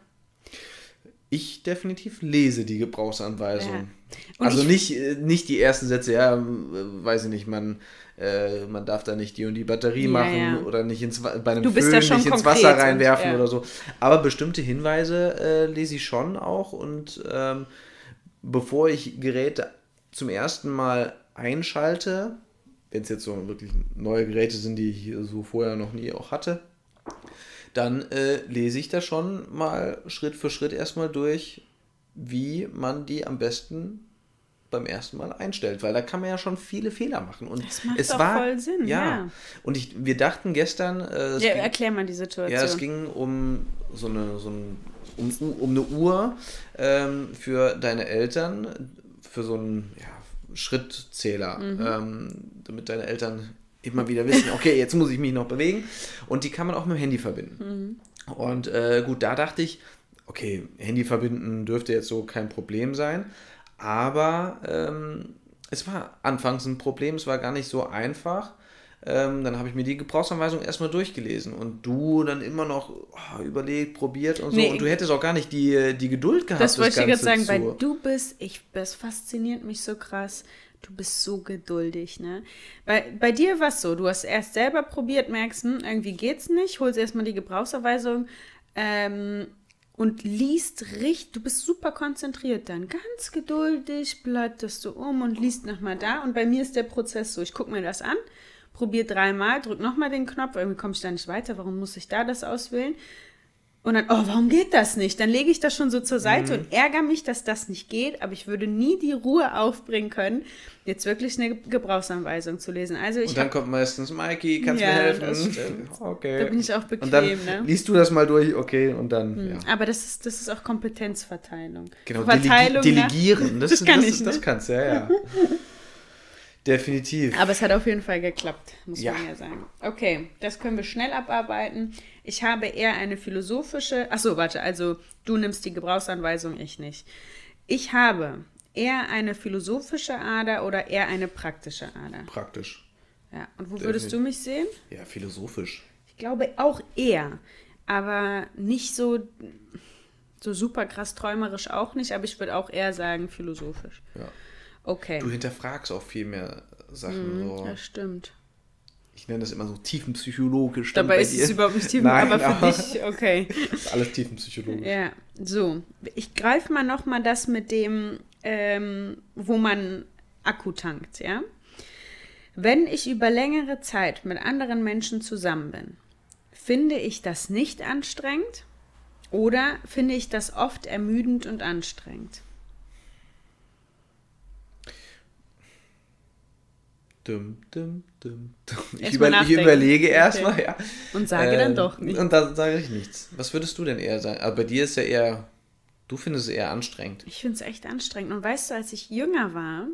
Ich definitiv lese die Gebrauchsanweisung. Ja. Also nicht die ersten Sätze, ja, weiß ich nicht, man darf da nicht die und die Batterie machen oder nicht bei einem Föhn nicht ins Wasser reinwerfen oder so. Aber bestimmte Hinweise lese ich schon auch und bevor ich Geräte zum ersten Mal einschalte, wenn es jetzt so wirklich neue Geräte sind, die ich so vorher noch nie auch hatte, dann lese ich da schon mal Schritt für Schritt erstmal durch, wie man die am besten beim ersten Mal einstellt, weil da kann man ja schon viele Fehler machen. Und das macht es war, voll Sinn, ja. Und wir dachten gestern... erklär mal die Situation. Ja, es ging um eine Uhr für deine Eltern, für so einen Schrittzähler, damit deine Eltern immer wieder wissen, okay, jetzt muss ich mich noch bewegen. Und die kann man auch mit dem Handy verbinden. Mhm. Und gut, da dachte ich, okay, Handy verbinden dürfte jetzt so kein Problem sein. Aber es war anfangs ein Problem, es war gar nicht so einfach. Dann habe ich mir die Gebrauchsanweisung erstmal durchgelesen und du dann immer noch überlegt, probiert und so. Nee, und du hättest auch gar nicht die Geduld gehabt. Das wollte ich gerade sagen, weil das fasziniert mich so krass. Du bist so geduldig, ne? Bei dir war es so, du hast erst selber probiert, merkst, irgendwie geht's nicht, holst erstmal die Gebrauchsanweisung und liest richtig, du bist super konzentriert dann, ganz geduldig, blätterst du um und liest nochmal da. Und bei mir ist der Prozess so, ich gucke mir das an, probiere dreimal, drück nochmal den Knopf, irgendwie komme ich da nicht weiter, warum muss ich da das auswählen? Und dann, warum geht das nicht? Dann lege ich das schon so zur Seite und ärgere mich, dass das nicht geht. Aber ich würde nie die Ruhe aufbringen können, jetzt wirklich eine Gebrauchsanweisung zu lesen. Also und dann kommt meistens Mikey, kannst mir helfen? Das okay. Da bin ich auch bequem. Und dann liest du das mal durch, okay, und dann, Aber das ist auch Kompetenzverteilung. Genau, delegieren. Das kann ich, das kannst du, ja. Definitiv. Aber es hat auf jeden Fall geklappt, muss man ja sagen. Okay, das können wir schnell abarbeiten. Ich habe eher eine philosophische... also du nimmst die Gebrauchsanweisung, ich nicht. Ich habe eher eine philosophische Ader oder eher eine praktische Ader. Praktisch. Ja, und wo würdest du mich sehen? Ja, philosophisch. Ich glaube auch eher, aber nicht so super krass träumerisch auch nicht, aber ich würde auch eher sagen philosophisch. Ja. Okay. Du hinterfragst auch viel mehr Sachen. Ja, stimmt. Ich nenne das immer so tiefenpsychologisch. Dabei ist es überhaupt nicht tiefen, aber für dich, okay. Ist alles tiefenpsychologisch. Ja, so. Ich greife mal nochmal das mit dem, wo man Akku tankt, ja. Wenn ich über längere Zeit mit anderen Menschen zusammen bin, finde ich das nicht anstrengend oder finde ich das oft ermüdend und anstrengend? Ich überlege erstmal, okay. Und sage dann doch nichts. Und dann sage ich nichts. Was würdest du denn eher sagen? Aber bei dir ist ja eher, du findest es eher anstrengend. Ich finde es echt anstrengend. Und weißt du, als ich jünger war,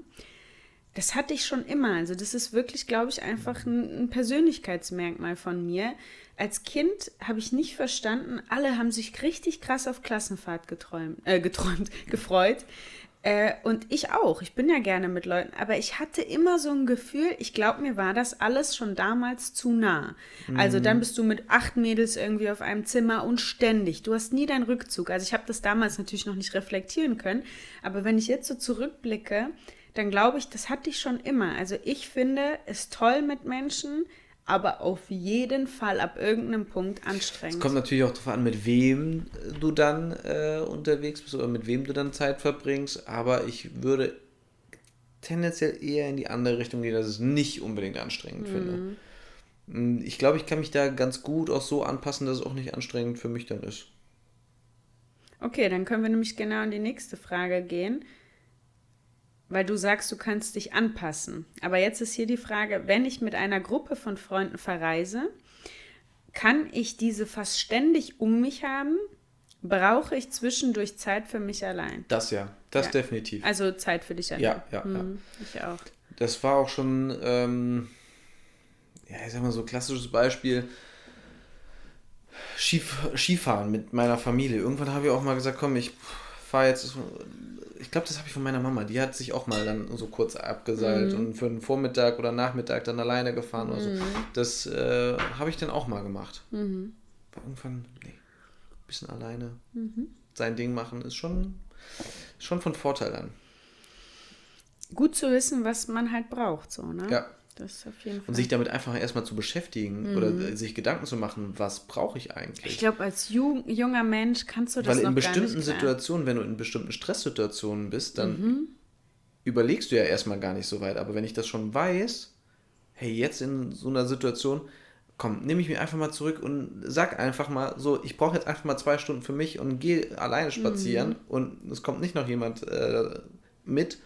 das hatte ich schon immer. Also das ist wirklich, glaube ich, einfach ein Persönlichkeitsmerkmal von mir. Als Kind habe ich nicht verstanden, alle haben sich richtig krass auf Klassenfahrt gefreut. Und ich auch. Ich bin ja gerne mit Leuten. Aber ich hatte immer so ein Gefühl, ich glaube, mir war das alles schon damals zu nah. Also dann bist du mit 8 Mädels irgendwie auf einem Zimmer und ständig. Du hast nie deinen Rückzug. Also ich habe das damals natürlich noch nicht reflektieren können. Aber wenn ich jetzt so zurückblicke, dann glaube ich, das hatte ich schon immer. Also ich finde es toll mit Menschen, aber auf jeden Fall ab irgendeinem Punkt anstrengend. Es kommt natürlich auch darauf an, mit wem du dann unterwegs bist oder mit wem du dann Zeit verbringst, aber ich würde tendenziell eher in die andere Richtung gehen, dass ich es nicht unbedingt anstrengend finde. Ich glaube, ich kann mich da ganz gut auch so anpassen, dass es auch nicht anstrengend für mich dann ist. Okay, dann können wir nämlich genau in die nächste Frage gehen. Weil du sagst, du kannst dich anpassen. Aber jetzt ist hier die Frage, wenn ich mit einer Gruppe von Freunden verreise, kann ich diese fast ständig um mich haben? Brauche ich zwischendurch Zeit für mich allein? Das definitiv. Also Zeit für dich allein. Ja. Ich auch. Das war auch schon, ich sag mal so ein klassisches Beispiel, Skifahren mit meiner Familie. Irgendwann habe ich auch mal gesagt, komm, ich fahre jetzt... Ich glaube, das habe ich von meiner Mama. Die hat sich auch mal dann so kurz abgeseilt und für einen Vormittag oder Nachmittag dann alleine gefahren oder so. Das habe ich dann auch mal gemacht. Aber irgendwann, nee, ein bisschen alleine sein Ding machen ist schon von Vorteil an. Gut zu wissen, was man halt braucht, so, ne? Ja. Das auf jeden Fall. Und sich damit einfach erstmal zu beschäftigen oder sich Gedanken zu machen, was brauche ich eigentlich? Ich glaube, als junger Mensch kannst du das noch gar nicht. Weil in bestimmten Situationen, wenn du in bestimmten Stresssituationen bist, dann überlegst du ja erstmal gar nicht so weit. Aber wenn ich das schon weiß, hey, jetzt in so einer Situation, komm, nehme ich mich einfach mal zurück und sag einfach mal so, ich brauche jetzt einfach mal 2 Stunden für mich und gehe alleine spazieren und es kommt nicht noch jemand mit,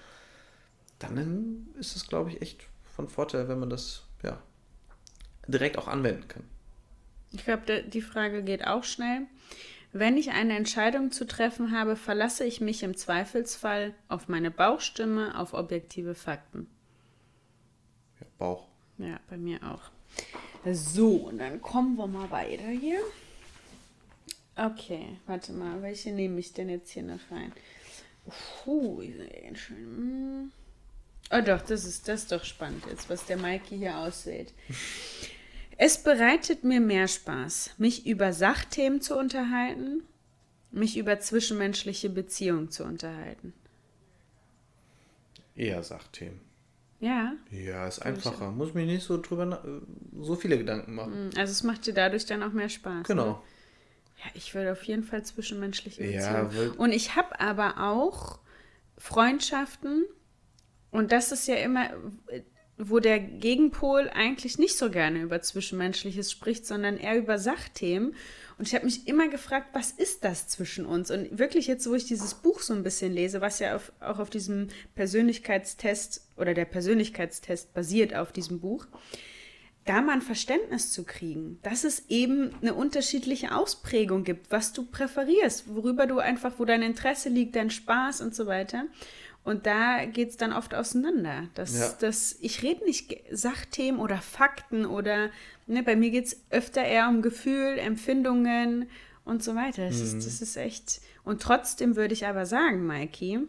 dann ist es, glaube ich, echt von Vorteil, wenn man das ja direkt auch anwenden kann. Ich glaube, die Frage geht auch schnell. Wenn ich eine Entscheidung zu treffen habe, verlasse ich mich im Zweifelsfall auf meine Bauchstimme, auf objektive Fakten. Ja, Bauch. Ja, bei mir auch. So, und dann kommen wir mal weiter hier. Okay, warte mal, welche nehme ich denn jetzt hier noch rein? Puh, ganz schön. Oh doch, das ist doch spannend jetzt, was der Maiki hier auswählt. Es bereitet mir mehr Spaß, mich über Sachthemen zu unterhalten, mich über zwischenmenschliche Beziehungen zu unterhalten. Eher Sachthemen. Ja. Ja, ist einfacher. Muss mich nicht so drüber so viele Gedanken machen. Also es macht dir dadurch dann auch mehr Spaß. Genau. Ne? Ja, ich würde auf jeden Fall zwischenmenschliche Beziehungen. Ja, und ich habe aber auch Freundschaften, und das ist ja immer, wo der Gegenpol eigentlich nicht so gerne über Zwischenmenschliches spricht, sondern eher über Sachthemen. Und ich habe mich immer gefragt, was ist das zwischen uns? Und wirklich jetzt, wo ich dieses Buch so ein bisschen lese, was ja auch auf diesem Persönlichkeitstest oder der Persönlichkeitstest basiert auf diesem Buch, da mal ein Verständnis zu kriegen, dass es eben eine unterschiedliche Ausprägung gibt, was du präferierst, worüber du einfach, wo dein Interesse liegt, dein Spaß und so weiter. Und da geht es dann oft auseinander. Ich rede nicht Sachthemen oder Fakten oder, ne, bei mir geht es öfter eher um Gefühl, Empfindungen und so weiter. Das ist echt, und trotzdem würde ich aber sagen, Maiki,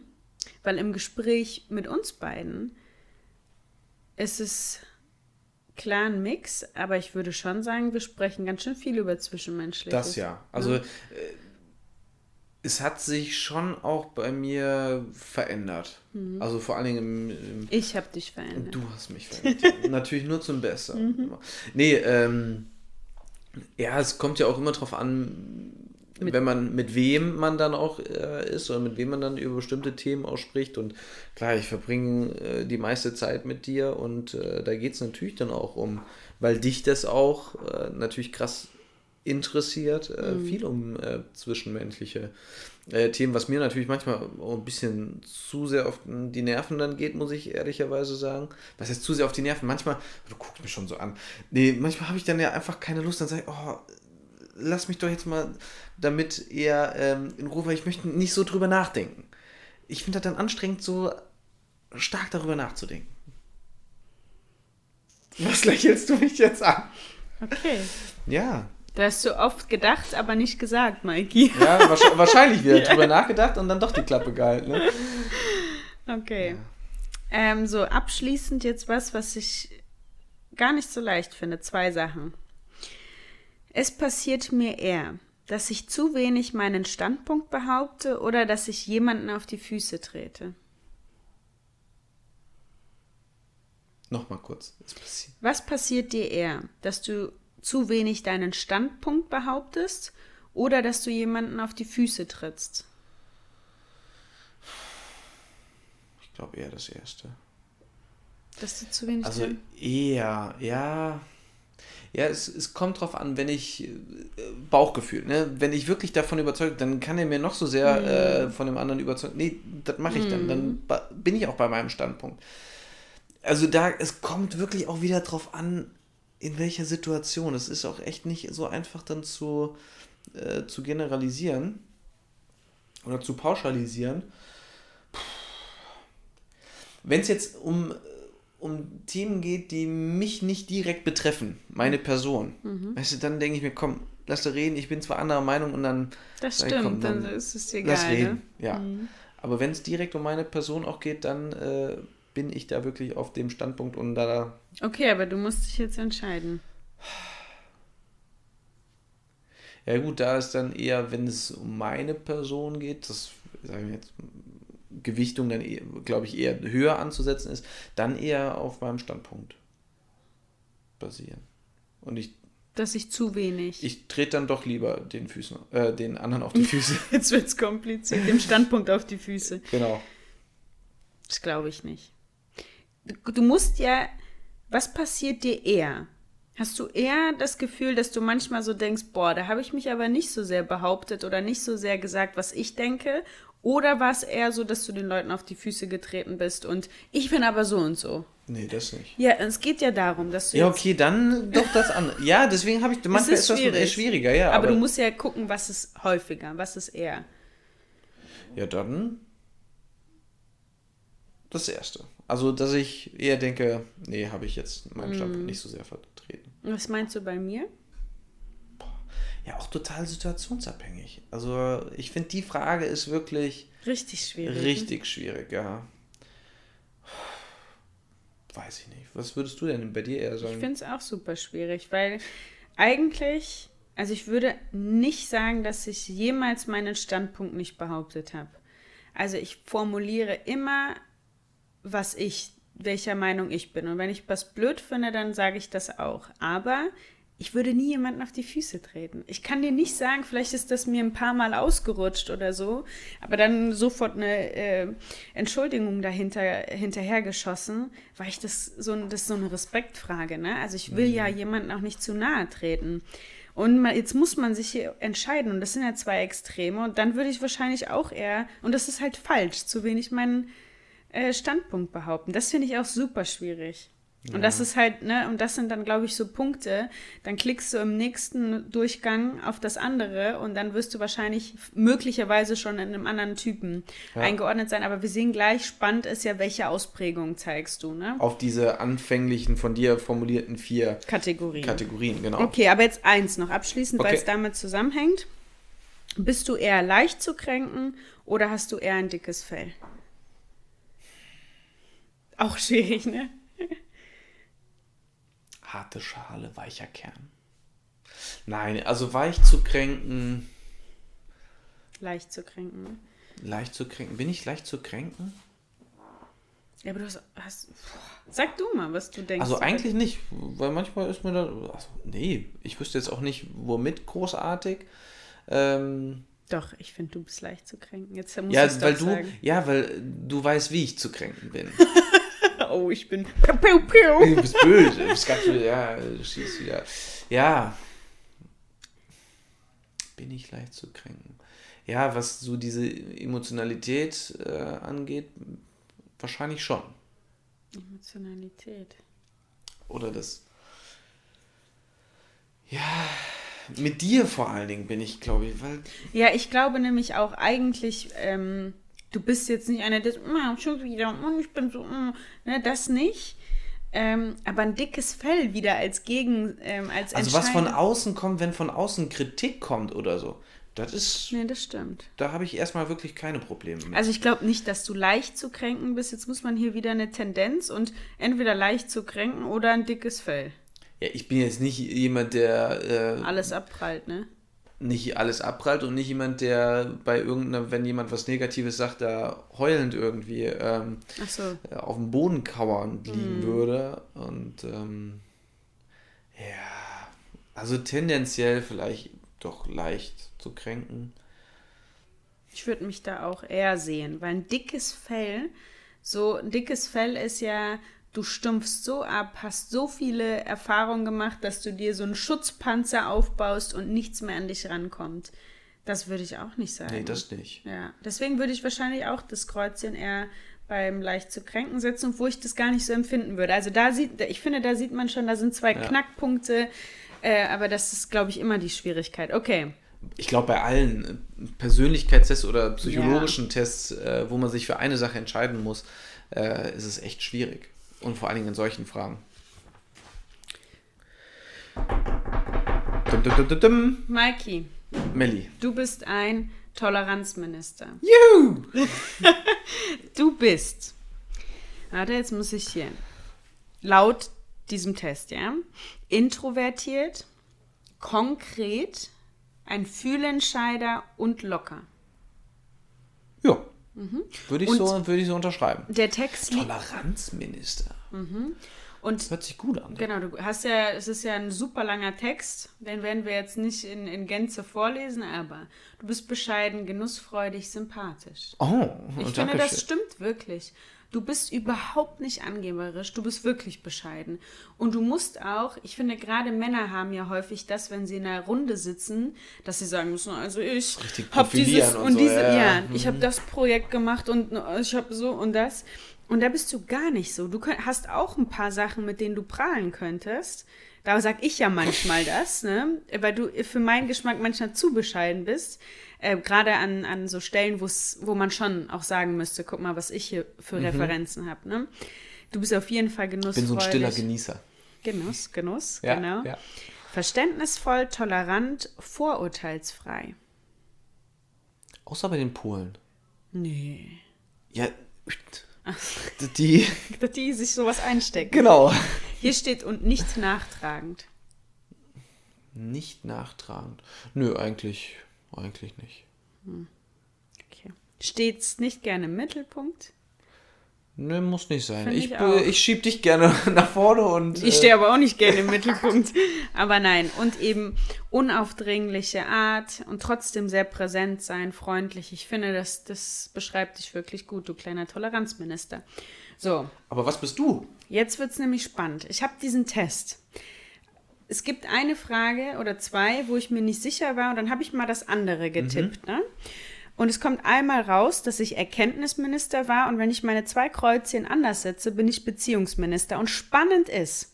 weil im Gespräch mit uns beiden ist es klar ein Mix, aber ich würde schon sagen, wir sprechen ganz schön viel über Zwischenmenschliches. Das ja, also... Ja. Es hat sich schon auch bei mir verändert. Also vor allen Dingen ich habe dich verändert. Du hast mich verändert. Natürlich nur zum Besseren. Nee, ja, es kommt ja auch immer drauf an, mit wem man dann auch ist oder mit wem man dann über bestimmte Themen ausspricht. Und klar, ich verbringe die meiste Zeit mit dir und da geht es natürlich dann auch um, weil dich das auch natürlich krass interessiert, viel um zwischenmenschliche Themen, was mir natürlich manchmal auch ein bisschen zu sehr auf die Nerven dann geht, muss ich ehrlicherweise sagen. Was heißt zu sehr auf die Nerven? Manchmal, du guckst mich schon so an, nee, manchmal habe ich dann ja einfach keine Lust, dann sage ich, oh, lass mich doch jetzt mal damit eher in Ruhe, weil ich möchte nicht so drüber nachdenken. Ich finde das dann anstrengend, so stark darüber nachzudenken. Was lächelst du mich jetzt an? Okay. Ja. Da hast du oft gedacht, aber nicht gesagt, Maiki. Ja, wahrscheinlich wieder drüber nachgedacht und dann doch die Klappe gehalten. Ne? Okay. Ja. So, abschließend jetzt was ich gar nicht so leicht finde. 2 Sachen. Es passiert mir eher, dass ich zu wenig meinen Standpunkt behaupte oder dass ich jemanden auf die Füße trete. Nochmal kurz. Was passiert dir eher, dass du zu wenig deinen Standpunkt behauptest oder dass du jemanden auf die Füße trittst? Ich glaube eher das Erste. Dass du zu wenig... Also eher, ja. Ja, es kommt drauf an, wenn ich Bauchgefühl, ne? Wenn ich wirklich davon überzeugt bin, dann kann er mir noch so sehr von dem anderen überzeugen. Nee, das mache ich dann bin ich auch bei meinem Standpunkt. Also es kommt wirklich auch wieder drauf an, in welcher Situation. Es ist auch echt nicht so einfach dann zu generalisieren oder zu pauschalisieren. Wenn es jetzt um Themen geht, die mich nicht direkt betreffen, meine Person, weißt du, dann denke ich mir, komm, lass dir reden, ich bin zwar anderer Meinung und dann... Das stimmt, komm, dann ist es egal. Lass reden, ne? Ja. Aber wenn es direkt um meine Person auch geht, dann... bin ich da wirklich auf dem Standpunkt und da... Okay, aber du musst dich jetzt entscheiden. Ja gut, da ist dann eher, wenn es um meine Person geht, das sagen wir jetzt, Gewichtung dann, glaube ich, eher höher anzusetzen ist, dann eher auf meinem Standpunkt basieren. Und ich... Dass ich zu wenig... Ich trete dann doch lieber den anderen auf die Füße. Jetzt wird's kompliziert, dem Standpunkt auf die Füße. Genau. Das glaube ich nicht. Du musst ja... Was passiert dir eher? Hast du eher das Gefühl, dass du manchmal so denkst, boah, da habe ich mich aber nicht so sehr behauptet oder nicht so sehr gesagt, was ich denke? Oder war es eher so, dass du den Leuten auf die Füße getreten bist und ich bin aber so und so? Nee, das nicht. Ja, es geht ja darum, dass du... Ja, okay, dann doch das andere. Ja, deswegen habe ich... Manchmal ist das eher schwieriger, ja. Aber du musst ja gucken, was ist häufiger, was ist eher. Ja, dann... Das Erste. Also, dass ich eher denke, nee, habe ich jetzt meinen Standpunkt nicht so sehr vertreten. Was meinst du bei mir? Ja, auch total situationsabhängig. Also, ich finde, die Frage ist wirklich... Richtig schwierig. Richtig schwierig, ja. Weiß ich nicht. Was würdest du denn bei dir eher sagen? Ich finde es auch super schwierig, weil eigentlich... Also, ich würde nicht sagen, dass ich jemals meinen Standpunkt nicht behauptet habe. Also, ich formuliere immer, was ich, welcher Meinung ich bin. Und wenn ich was blöd finde, dann sage ich das auch. Aber... Ich würde nie jemanden auf die Füße treten. Ich kann dir nicht sagen, vielleicht ist das mir ein paar Mal ausgerutscht oder so, aber dann sofort eine Entschuldigung hinterhergeschossen, weil ich das ist so eine Respektfrage, ne? Also ich will ja jemanden auch nicht zu nahe treten. Und jetzt muss man sich hier entscheiden und das sind ja zwei Extreme und dann würde ich wahrscheinlich auch eher, und das ist halt falsch, zu wenig meinen Standpunkt behaupten. Das finde ich auch super schwierig. Ja. Und das ist halt, ne, und das sind dann, glaube ich, so Punkte, dann klickst du im nächsten Durchgang auf das andere und dann wirst du wahrscheinlich möglicherweise schon in einem anderen Typen eingeordnet sein, aber wir sehen gleich, spannend ist ja, welche Ausprägung zeigst du, ne? Auf diese anfänglichen, von dir formulierten 4 Kategorien, genau. Okay, aber jetzt eins noch abschließend, weil es damit zusammenhängt. Bist du eher leicht zu kränken oder hast du eher ein dickes Fell? Auch schwierig, ne? Harte Schale, weicher Kern. Nein, also weich zu kränken. Leicht zu kränken. Leicht zu kränken. Bin ich leicht zu kränken? Ja, aber du hast sag du mal, was du denkst. Also eigentlich nicht, weil manchmal ist mir da... Also nee, ich wüsste jetzt auch nicht, womit großartig. Doch, ich finde, du bist leicht zu kränken. Jetzt muss ich weil sagen. Ja, weil du weißt, wie ich zu kränken bin. Oh, ich bin... Du bist böse. Du bist ganz böse. Ja, du schießt wieder. Ja. Bin ich leicht zu kränken. Ja, was so diese Emotionalität angeht, wahrscheinlich schon. Emotionalität. Oder das... Ja... Mit dir vor allen Dingen bin ich, glaube ich, weil... Ja, ich glaube nämlich auch eigentlich... Du bist jetzt nicht einer, der schon wieder, ich bin so, ne, das nicht. Aber ein dickes Fell wieder als als Also was von außen kommt, wenn von außen Kritik kommt oder so, das ist... Nee, das stimmt. Da habe ich erstmal wirklich keine Probleme mit. Also ich glaube nicht, dass du leicht zu kränken bist. Jetzt muss man hier wieder eine Tendenz und entweder leicht zu kränken oder ein dickes Fell. Ja, ich bin jetzt nicht jemand, der... Alles abprallt, ne? Nicht alles abprallt und nicht jemand, der bei irgendeiner, wenn jemand was Negatives sagt, da heulend irgendwie auf dem Boden kauernd liegen würde. Und also tendenziell vielleicht doch leicht zu kränken. Ich würde mich da auch eher sehen, weil ein dickes Fell ist ja... Du stumpfst so ab, hast so viele Erfahrungen gemacht, dass du dir so einen Schutzpanzer aufbaust und nichts mehr an dich rankommt. Das würde ich auch nicht sagen. Nee, das nicht. Ja, deswegen würde ich wahrscheinlich auch das Kreuzchen eher beim leicht zu kränken setzen, obwohl ich das gar nicht so empfinden würde. Also da sieht man schon, da sind 2 Knackpunkte, aber das ist, glaube ich, immer die Schwierigkeit. Okay. Ich glaube, bei allen Persönlichkeitstests oder psychologischen Tests, wo man sich für eine Sache entscheiden muss, ist es echt schwierig. Und vor allen Dingen in solchen Fragen. Dum, dum, dum, dum, dum. Maiki. Melli. Du bist ein Toleranzminister. Juhu! Du bist... Warte, jetzt muss ich hier... Laut diesem Test, ja? Introvertiert, konkret, ein Fühlentscheider und locker. Ja, würde ich so unterschreiben. Der Text Toleranzminister. Mhm. Und das hört sich gut an. Genau, du hast ja, es ist ja ein super langer Text, den werden wir jetzt nicht in Gänze vorlesen, aber du bist bescheiden, genussfreudig, sympathisch. Oh, ich finde, das stimmt wirklich. Du bist überhaupt nicht angeberisch, du bist wirklich bescheiden. Und du musst auch, ich finde, gerade Männer haben ja häufig das, wenn sie in einer Runde sitzen, dass sie sagen müssen, also ich habe dieses und so, diese, ja, ich habe das Projekt gemacht und ich habe so und das. Und da bist du gar nicht so. Du hast auch ein paar Sachen, mit denen du prahlen könntest. Da sage ich ja manchmal das, ne? Weil du für meinen Geschmack manchmal zu bescheiden bist. Gerade an so Stellen, wo man schon auch sagen müsste, guck mal, was ich hier für Referenzen habe. Ne? Du bist auf jeden Fall genussfreudig. Ich bin so ein stiller Genießer. Genuss, ja, genau. Ja. Verständnisvoll, tolerant, vorurteilsfrei. Außer bei den Polen. Nee. Ja, dass die sich sowas einstecken. Genau. Hier steht und nicht nachtragend. Nicht nachtragend. Nö, eigentlich nicht. Okay. Steht's nicht gerne im Mittelpunkt? Nö, muss nicht sein. Ich schieb dich gerne nach vorne und... Ich stehe aber auch nicht gerne im Mittelpunkt. Aber nein. Und eben unaufdringliche Art und trotzdem sehr präsent sein, freundlich. Ich finde, das beschreibt dich wirklich gut, du kleiner Toleranzminister. So. Aber was bist du? Jetzt wird's nämlich spannend. Ich habe diesen Test. Es gibt eine Frage oder zwei, wo ich mir nicht sicher war und dann habe ich mal das andere getippt, ne? Und es kommt einmal raus, dass ich Erkenntnisminister war und wenn ich meine zwei Kreuzchen anders setze, bin ich Beziehungsminister. Und spannend ist,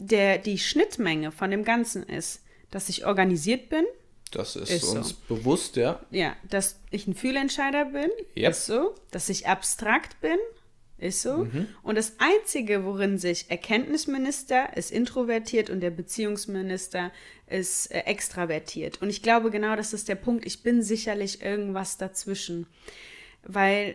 die Schnittmenge von dem Ganzen ist, dass ich organisiert bin. Das ist uns so bewusst, ja. Ja, dass ich ein Fühlentscheider bin, ist so. Dass ich abstrakt bin, ist so. Und das Einzige, worin sich Erkenntnisminister ist introvertiert und der Beziehungsminister ist extravertiert. Und ich glaube genau, das ist der Punkt. Ich bin sicherlich irgendwas dazwischen. Weil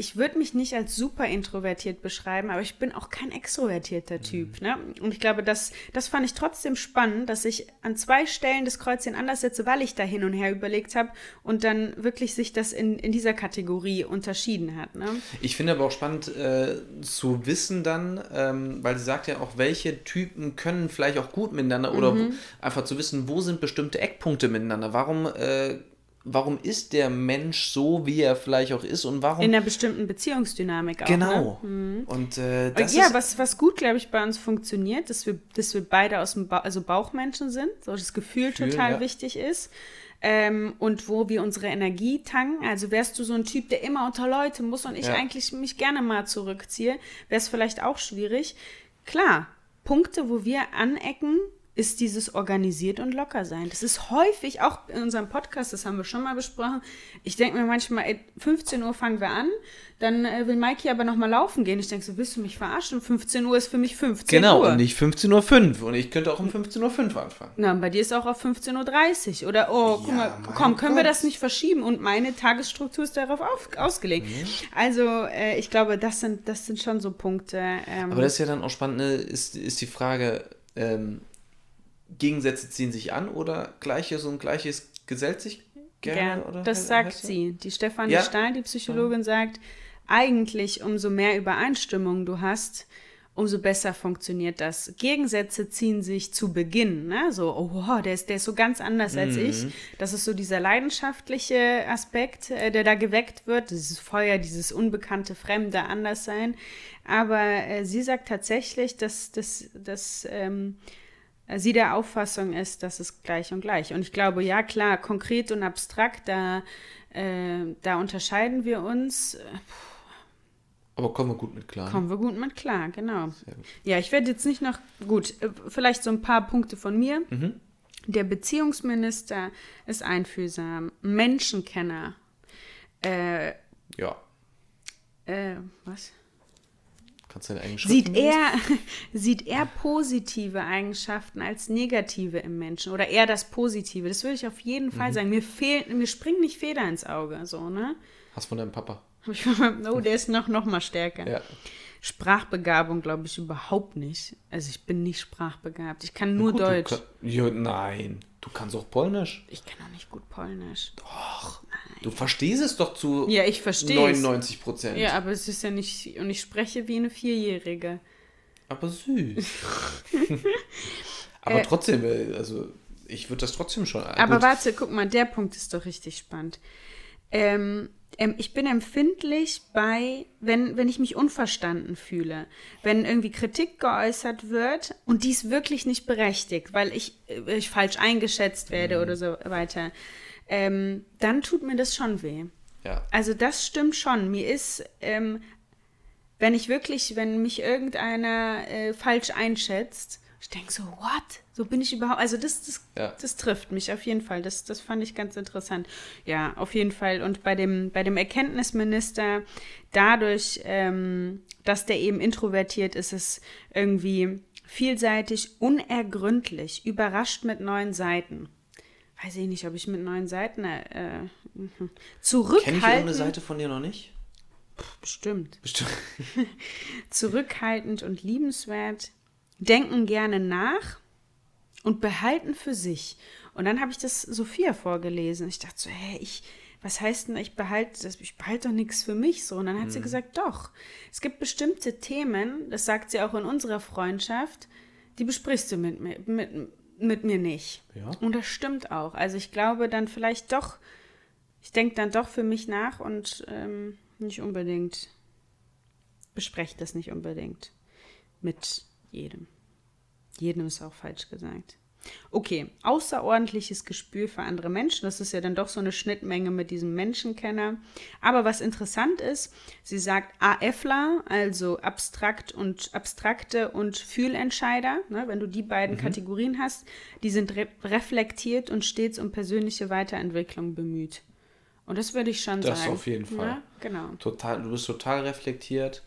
ich würde mich nicht als super introvertiert beschreiben, aber ich bin auch kein extrovertierter Typ. Ne? Und ich glaube, das fand ich trotzdem spannend, dass ich an zwei Stellen das Kreuzchen anders setze, weil ich da hin und her überlegt habe und dann wirklich sich das in dieser Kategorie unterschieden hat. Ne? Ich finde aber auch spannend zu wissen dann, weil sie sagt ja auch, welche Typen können vielleicht auch gut miteinander oder einfach zu wissen, wo sind bestimmte Eckpunkte miteinander, warum ist der Mensch so, wie er vielleicht auch ist und warum... In einer bestimmten Beziehungsdynamik auch. Genau. Ne? Und das ja, ist... was gut, glaube ich, bei uns funktioniert, dass wir beide aus dem Bauchmenschen sind, so das Gefühl total wichtig ist. Und wo wir unsere Energie tanken. Also wärst du so ein Typ, der immer unter Leute muss und ich eigentlich mich gerne mal zurückziehe, wäre es vielleicht auch schwierig. Klar, Punkte, wo wir anecken, ist dieses organisiert und locker sein. Das ist häufig, auch in unserem Podcast, das haben wir schon mal besprochen, ich denke mir manchmal, 15 Uhr fangen wir an, dann will Mikey aber nochmal laufen gehen. Ich denke so, willst du mich verarschen? 15 Uhr ist für mich 15 Uhr. Genau, und nicht 15.05 Uhr. Und ich könnte auch um 15.05 Uhr anfangen. Na, und bei dir ist auch auf 15.30 Uhr. Oder, guck mal, können wir das nicht verschieben? Und meine Tagesstruktur ist darauf ausgelegt. Also, ich glaube, das sind schon so Punkte. Aber das ist ja dann auch spannend, ne? Ist die Frage, Gegensätze ziehen sich an oder Gleiches und Gleiches gesellt sich gerne? Oder das sagt sie. Die Stefanie Stahl, die Psychologin, sagt, eigentlich umso mehr Übereinstimmung du hast, umso besser funktioniert das. Gegensätze ziehen sich zu Beginn, ne? So, der ist so ganz anders als ich. Das ist so dieser leidenschaftliche Aspekt, der da geweckt wird, dieses Feuer, dieses unbekannte, fremde Anderssein. Aber sie sagt tatsächlich, dass sie der Auffassung ist, dass es gleich und gleich. Und ich glaube, ja klar, konkret und abstrakt, da unterscheiden wir uns. Aber kommen wir gut mit klar. Kommen wir gut mit klar, genau. Ja, ich werde jetzt nicht noch, gut, vielleicht so ein paar Punkte von mir. Der Beziehungsminister ist einfühlsam, Menschenkenner. Was? Sieht er positive Eigenschaften als negative im Menschen oder eher das Positive. Das würde ich auf jeden Fall sagen. Mir springen nicht Federn ins Auge. So, ne? Hast du von deinem Papa? Der ist noch mal stärker. Ja. Sprachbegabung, glaube ich, überhaupt nicht. Also ich bin nicht sprachbegabt. Ich kann nur gut, Deutsch. Ja, nein, du kannst auch Polnisch. Ich kann auch nicht gut Polnisch. Doch. Nein. Du verstehst es doch zu ja, ich verstehe 99%. Ja, aber es ist ja nicht... Und ich spreche wie eine Vierjährige. Aber süß. Aber trotzdem, also ich würde das trotzdem schon... Aber gut. Warte, guck mal, der Punkt ist doch richtig spannend. Ich bin empfindlich bei, wenn ich mich unverstanden fühle. Wenn irgendwie Kritik geäußert wird und die ist wirklich nicht berechtigt, weil ich falsch eingeschätzt werde oder so weiter, dann tut mir das schon weh. Ja. Also das stimmt schon. Mir ist, wenn mich irgendeiner falsch einschätzt, ich denke so, what? So bin ich überhaupt... Also das trifft mich auf jeden Fall. Das fand ich ganz interessant. Ja, auf jeden Fall. Und bei dem Erkenntnisminister, dadurch, dass der eben introvertiert ist, ist irgendwie vielseitig, unergründlich, überrascht mit neuen Seiten. Weiß ich nicht, ob ich mit neuen Seiten... zurückhaltend... Kenn ich eine Seite von dir noch nicht? Bestimmt. Zurückhaltend und liebenswert... Denken gerne nach und behalten für sich. Und dann habe ich das Sophia vorgelesen. Ich dachte so, was heißt denn, ich behalte doch nichts für mich so. Und dann hat sie gesagt, doch, es gibt bestimmte Themen, das sagt sie auch in unserer Freundschaft, die besprichst du mit mir nicht. Ja. Und das stimmt auch. Also ich glaube dann vielleicht doch, ich denke dann doch für mich nach und bespreche das nicht unbedingt mit jedem. Jedem ist auch falsch gesagt. Okay, außerordentliches Gespür für andere Menschen. Das ist ja dann doch so eine Schnittmenge mit diesem Menschenkenner. Aber was interessant ist, sie sagt AFler, also abstrakte und Fühlentscheider. Ne, wenn du die beiden Kategorien hast, die sind reflektiert und stets um persönliche Weiterentwicklung bemüht. Und das würde ich schon sagen. Das auf jeden Fall. Ja, genau. Total, du bist total reflektiert.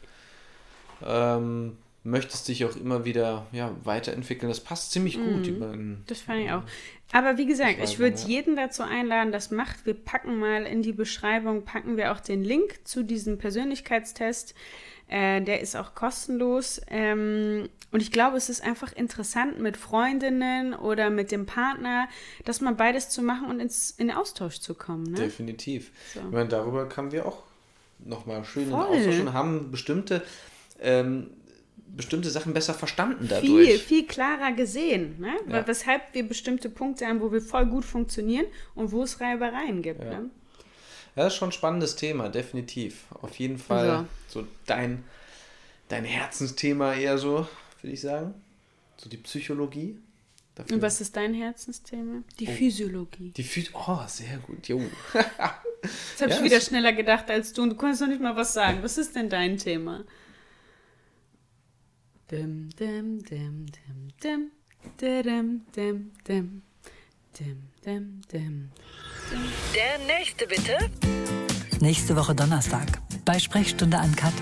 Möchtest dich auch immer wieder weiterentwickeln. Das passt ziemlich gut. Das fand ich auch. Aber wie gesagt, ich würde jeden dazu einladen, das macht. Wir packen mal in die Beschreibung, auch den Link zu diesem Persönlichkeitstest. Der ist auch kostenlos. Und ich glaube, es ist einfach interessant, mit Freundinnen oder mit dem Partner, dass man beides zu machen und in den Austausch zu kommen. Ne? Definitiv. So. Ich meine, darüber kamen wir auch nochmal schön in den Austausch und haben bestimmte Sachen besser verstanden dadurch. Viel klarer gesehen, ne? Ja. Weshalb wir bestimmte Punkte haben, wo wir voll gut funktionieren und wo es Reibereien gibt. Ja, ne? Ja, das ist schon ein spannendes Thema, definitiv. Auf jeden Fall so dein Herzensthema eher so, würde ich sagen. So die Psychologie. Dafür. Und was ist dein Herzensthema? Die Physiologie. Sehr gut. Jo. Jetzt habe ich wieder schneller gedacht als du und du konntest noch nicht mal was sagen. Was ist denn dein Thema? Dim, dim, dim, dim, dim, dim, dim, dim, dim, dim. Der nächste bitte. Nächste Woche Donnerstag bei Sprechstunde Uncut.